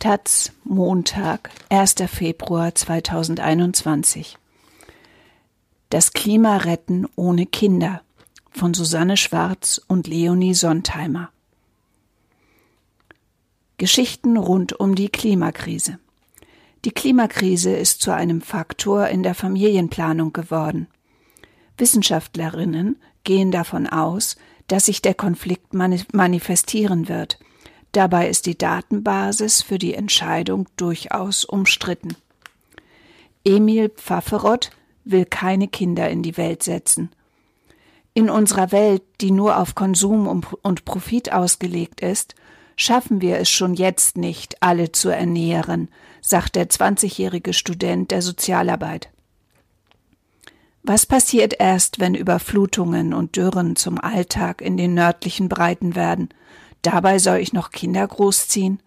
KlimaTaz, Montag, 1. Februar 2021. Das Klima retten ohne Kinder von Susanne Schwarz und Leonie Sontheimer. Geschichten rund um die Klimakrise. Die Klimakrise ist zu einem Faktor in der Familienplanung geworden. Wissenschaftlerinnen gehen davon aus, dass sich der Konflikt manifestieren wird. Dabei ist die Datenbasis für die Entscheidung durchaus umstritten. Emil Pfafferott will keine Kinder in die Welt setzen. In unserer Welt, die nur auf Konsum und Profit ausgelegt ist, schaffen wir es schon jetzt nicht, alle zu ernähren, sagt der 20-jährige Student der Sozialarbeit. Was passiert erst, wenn Überflutungen und Dürren zum Alltag in den nördlichen Breiten werden? Dabei soll ich noch Kinder großziehen?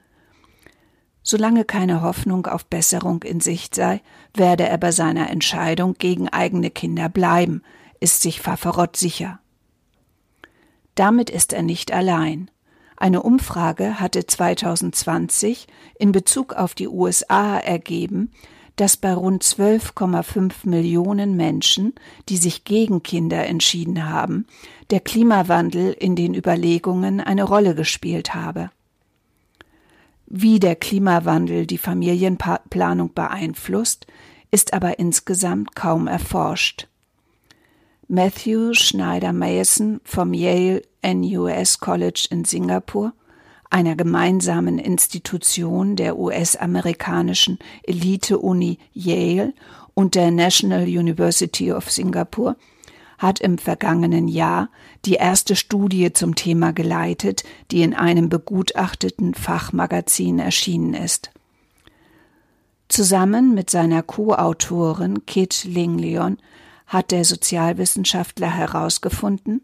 Solange keine Hoffnung auf Besserung in Sicht sei, werde er bei seiner Entscheidung gegen eigene Kinder bleiben, ist sich Pfafferott sicher. Damit ist er nicht allein. Eine Umfrage hatte 2020 in Bezug auf die USA ergeben, dass bei rund 12,5 Millionen Menschen, die sich gegen Kinder entschieden haben, der Klimawandel in den Überlegungen eine Rolle gespielt habe. Wie der Klimawandel die Familienplanung beeinflusst, ist aber insgesamt kaum erforscht. Matthew Schneider-Mayerson vom Yale NUS College in Singapur, einer gemeinsamen Institution der US-amerikanischen Elite-Uni Yale und der National University of Singapore, hat im vergangenen Jahr die erste Studie zum Thema geleitet, die in einem begutachteten Fachmagazin erschienen ist. Zusammen mit seiner Co-Autorin Kit Ling Leong hat der Sozialwissenschaftler herausgefunden,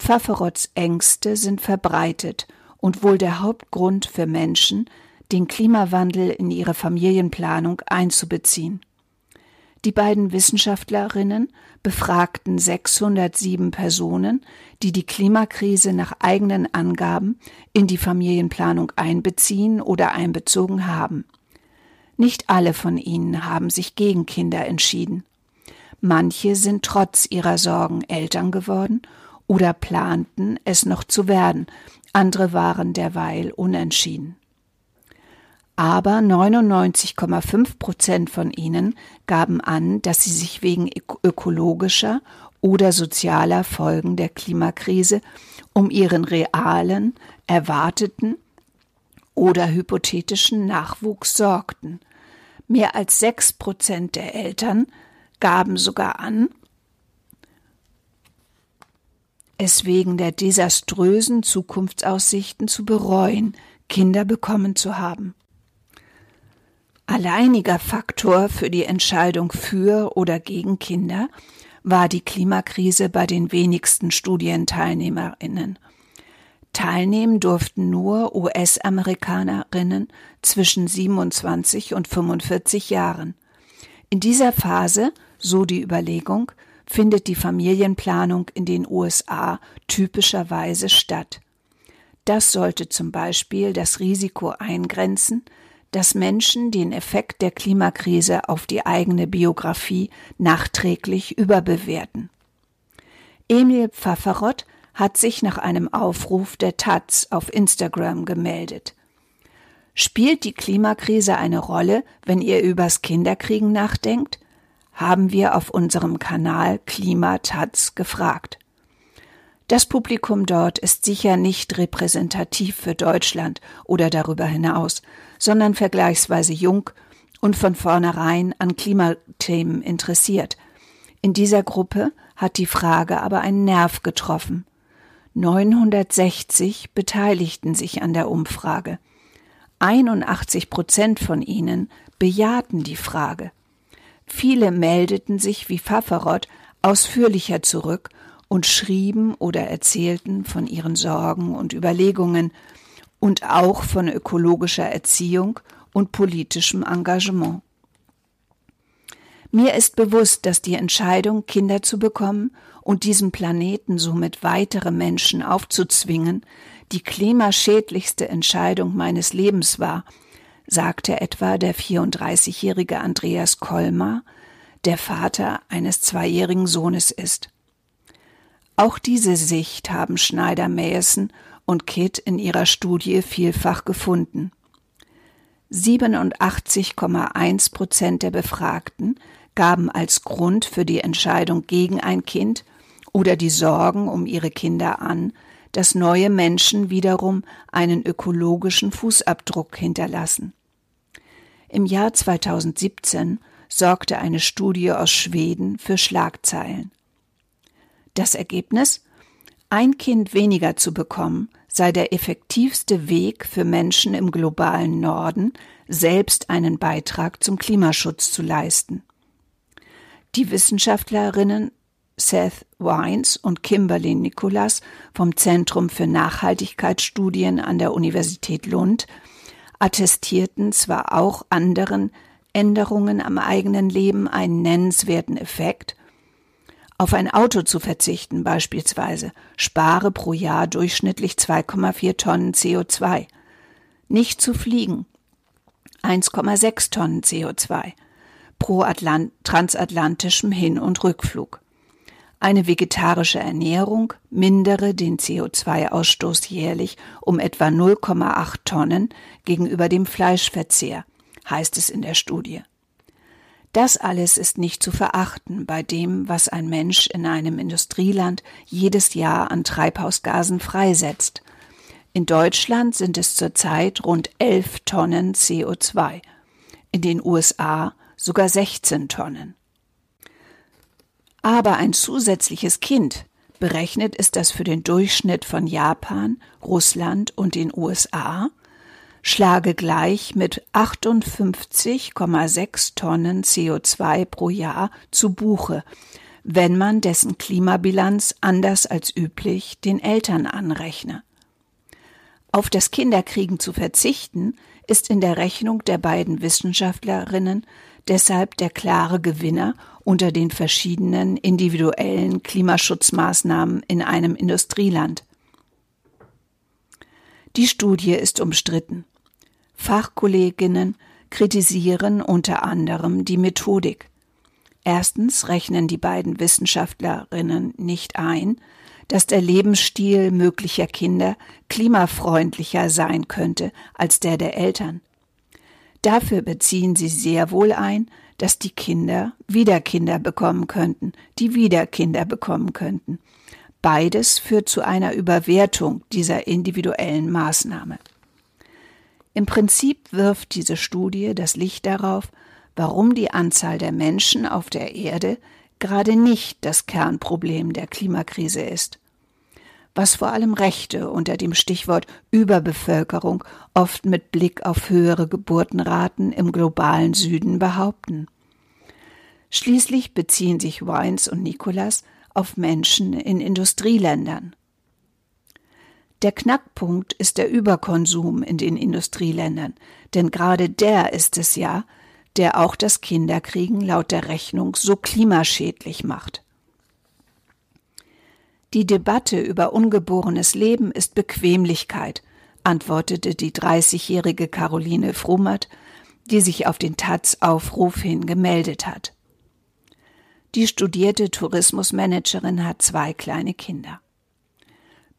Pfafferotts Ängste sind verbreitet und wohl der Hauptgrund für Menschen, den Klimawandel in ihre Familienplanung einzubeziehen. Die beiden Wissenschaftlerinnen befragten 607 Personen, die die Klimakrise nach eigenen Angaben in die Familienplanung einbeziehen oder einbezogen haben. Nicht alle von ihnen haben sich gegen Kinder entschieden. Manche sind trotz ihrer Sorgen Eltern geworden oder planten, es noch zu werden. Andere waren derweil unentschieden. Aber 99,5% von ihnen gaben an, dass sie sich wegen ökologischer oder sozialer Folgen der Klimakrise um ihren realen, erwarteten oder hypothetischen Nachwuchs sorgten. Mehr als 6% der Eltern gaben sogar an, es wegen der desaströsen Zukunftsaussichten zu bereuen, Kinder bekommen zu haben. Alleiniger Faktor für die Entscheidung für oder gegen Kinder war die Klimakrise bei den wenigsten StudienteilnehmerInnen. Teilnehmen durften nur US-Amerikanerinnen zwischen 27 und 45 Jahren. In dieser Phase, so die Überlegung, findet die Familienplanung in den USA typischerweise statt. Das sollte zum Beispiel das Risiko eingrenzen, dass Menschen den Effekt der Klimakrise auf die eigene Biografie nachträglich überbewerten. Emil Pfafferott hat sich nach einem Aufruf der Taz auf Instagram gemeldet. Spielt die Klimakrise eine Rolle, wenn ihr übers Kinderkriegen nachdenkt? Haben wir auf unserem Kanal KlimaTaz gefragt. Das Publikum dort ist sicher nicht repräsentativ für Deutschland oder darüber hinaus, sondern vergleichsweise jung und von vornherein an Klimathemen interessiert. In dieser Gruppe hat die Frage aber einen Nerv getroffen. 960 beteiligten sich an der Umfrage. 81% von ihnen bejahten die Frage. Viele meldeten sich wie Pfafferott ausführlicher zurück und schrieben oder erzählten von ihren Sorgen und Überlegungen und auch von ökologischer Erziehung und politischem Engagement. Mir ist bewusst, dass die Entscheidung, Kinder zu bekommen und diesem Planeten somit weitere Menschen aufzuzwingen, die klimaschädlichste Entscheidung meines Lebens war, sagte etwa der 34-jährige Andreas Kolmar, der Vater eines 2-jährigen Sohnes ist. Auch diese Sicht haben Schneider-Mayerson und Kit in ihrer Studie vielfach gefunden. 87,1% der Befragten gaben als Grund für die Entscheidung gegen ein Kind oder die Sorgen um ihre Kinder an, dass neue Menschen wiederum einen ökologischen Fußabdruck hinterlassen. Im Jahr 2017 sorgte eine Studie aus Schweden für Schlagzeilen. Das Ergebnis? Ein Kind weniger zu bekommen, sei der effektivste Weg für Menschen im globalen Norden, selbst einen Beitrag zum Klimaschutz zu leisten. Die Wissenschaftlerinnen Seth Wynes und Kimberly Nicholas vom Zentrum für Nachhaltigkeitsstudien an der Universität Lund attestierten zwar auch anderen Änderungen am eigenen Leben einen nennenswerten Effekt. Auf ein Auto zu verzichten beispielsweise spare pro Jahr durchschnittlich 2,4 Tonnen CO2. Nicht zu fliegen 1,6 Tonnen CO2 pro transatlantischem Hin- und Rückflug. Eine vegetarische Ernährung mindere den CO2-Ausstoß jährlich um etwa 0,8 Tonnen gegenüber dem Fleischverzehr, heißt es in der Studie. Das alles ist nicht zu verachten bei dem, was ein Mensch in einem Industrieland jedes Jahr an Treibhausgasen freisetzt. In Deutschland sind es zurzeit rund 11 Tonnen CO2, in den USA sogar 16 Tonnen. Aber ein zusätzliches Kind, berechnet ist das für den Durchschnitt von Japan, Russland und den USA, schlage gleich mit 58,6 Tonnen CO2 pro Jahr zu Buche, wenn man dessen Klimabilanz anders als üblich den Eltern anrechne. Auf das Kinderkriegen zu verzichten, ist in der Rechnung der beiden Wissenschaftlerinnen deshalb der klare Gewinner unter den verschiedenen individuellen Klimaschutzmaßnahmen in einem Industrieland. Die Studie ist umstritten. Fachkolleginnen kritisieren unter anderem die Methodik. Erstens rechnen die beiden Wissenschaftlerinnen nicht ein, dass der Lebensstil möglicher Kinder klimafreundlicher sein könnte als der Eltern. Dafür beziehen sie sehr wohl ein, dass die Kinder wieder Kinder bekommen könnten, die wieder Kinder bekommen könnten. Beides führt zu einer Überwertung dieser individuellen Maßnahme. Im Prinzip wirft diese Studie das Licht darauf, warum die Anzahl der Menschen auf der Erde gerade nicht das Kernproblem der Klimakrise ist, was vor allem Rechte unter dem Stichwort Überbevölkerung oft mit Blick auf höhere Geburtenraten im globalen Süden behaupten. Schließlich beziehen sich Wynes und Nicholas auf Menschen in Industrieländern. Der Knackpunkt ist der Überkonsum in den Industrieländern, denn gerade der ist es ja, der auch das Kinderkriegen laut der Rechnung so klimaschädlich macht. Die Debatte über ungeborenes Leben ist Bequemlichkeit, antwortete die 30-jährige Caroline Frumert, die sich auf den Taz-Aufruf hin gemeldet hat. Die studierte Tourismusmanagerin hat 2 kleine Kinder.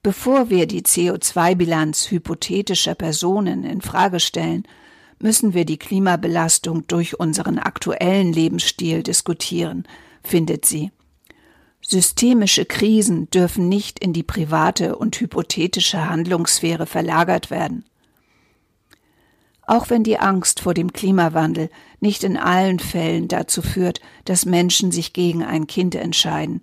Bevor wir die CO2-Bilanz hypothetischer Personen in Frage stellen, müssen wir die Klimabelastung durch unseren aktuellen Lebensstil diskutieren, findet sie. Systemische Krisen dürfen nicht in die private und hypothetische Handlungssphäre verlagert werden. Auch wenn die Angst vor dem Klimawandel nicht in allen Fällen dazu führt, dass Menschen sich gegen ein Kind entscheiden.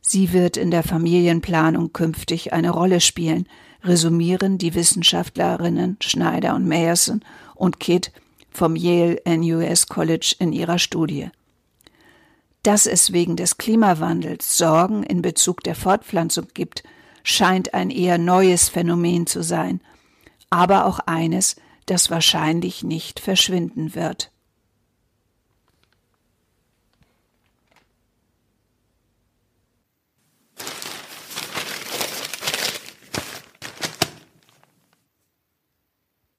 Sie wird in der Familienplanung künftig eine Rolle spielen, resümieren die Wissenschaftlerinnen Schneider und Mayerson und Kit vom Yale NUS College in ihrer Studie. Dass es wegen des Klimawandels Sorgen in Bezug der Fortpflanzung gibt, scheint ein eher neues Phänomen zu sein, aber auch eines, das wahrscheinlich nicht verschwinden wird.